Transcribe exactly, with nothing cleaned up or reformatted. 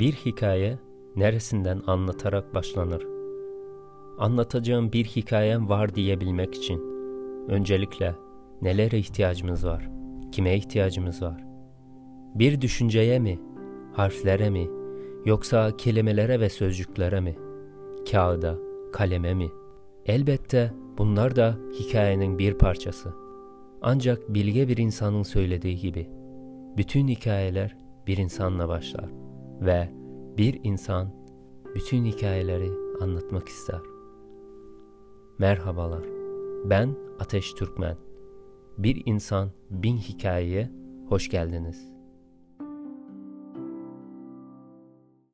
Bir hikaye neresinden anlatarak başlanır? Anlatacağım bir hikayem var diyebilmek için öncelikle nelere ihtiyacımız var? Kime ihtiyacımız var? Bir düşünceye mi? Harflere mi? Yoksa kelimelere ve sözcüklere mi? Kağıda, kaleme mi? Elbette bunlar da hikayenin bir parçası. Ancak bilge bir insanın söylediği gibi, bütün hikayeler bir insanla başlar ve bir insan bütün hikayeleri anlatmak ister. Merhabalar, ben Ateş Türkmen. Bir insan bin hikayeye hoş geldiniz.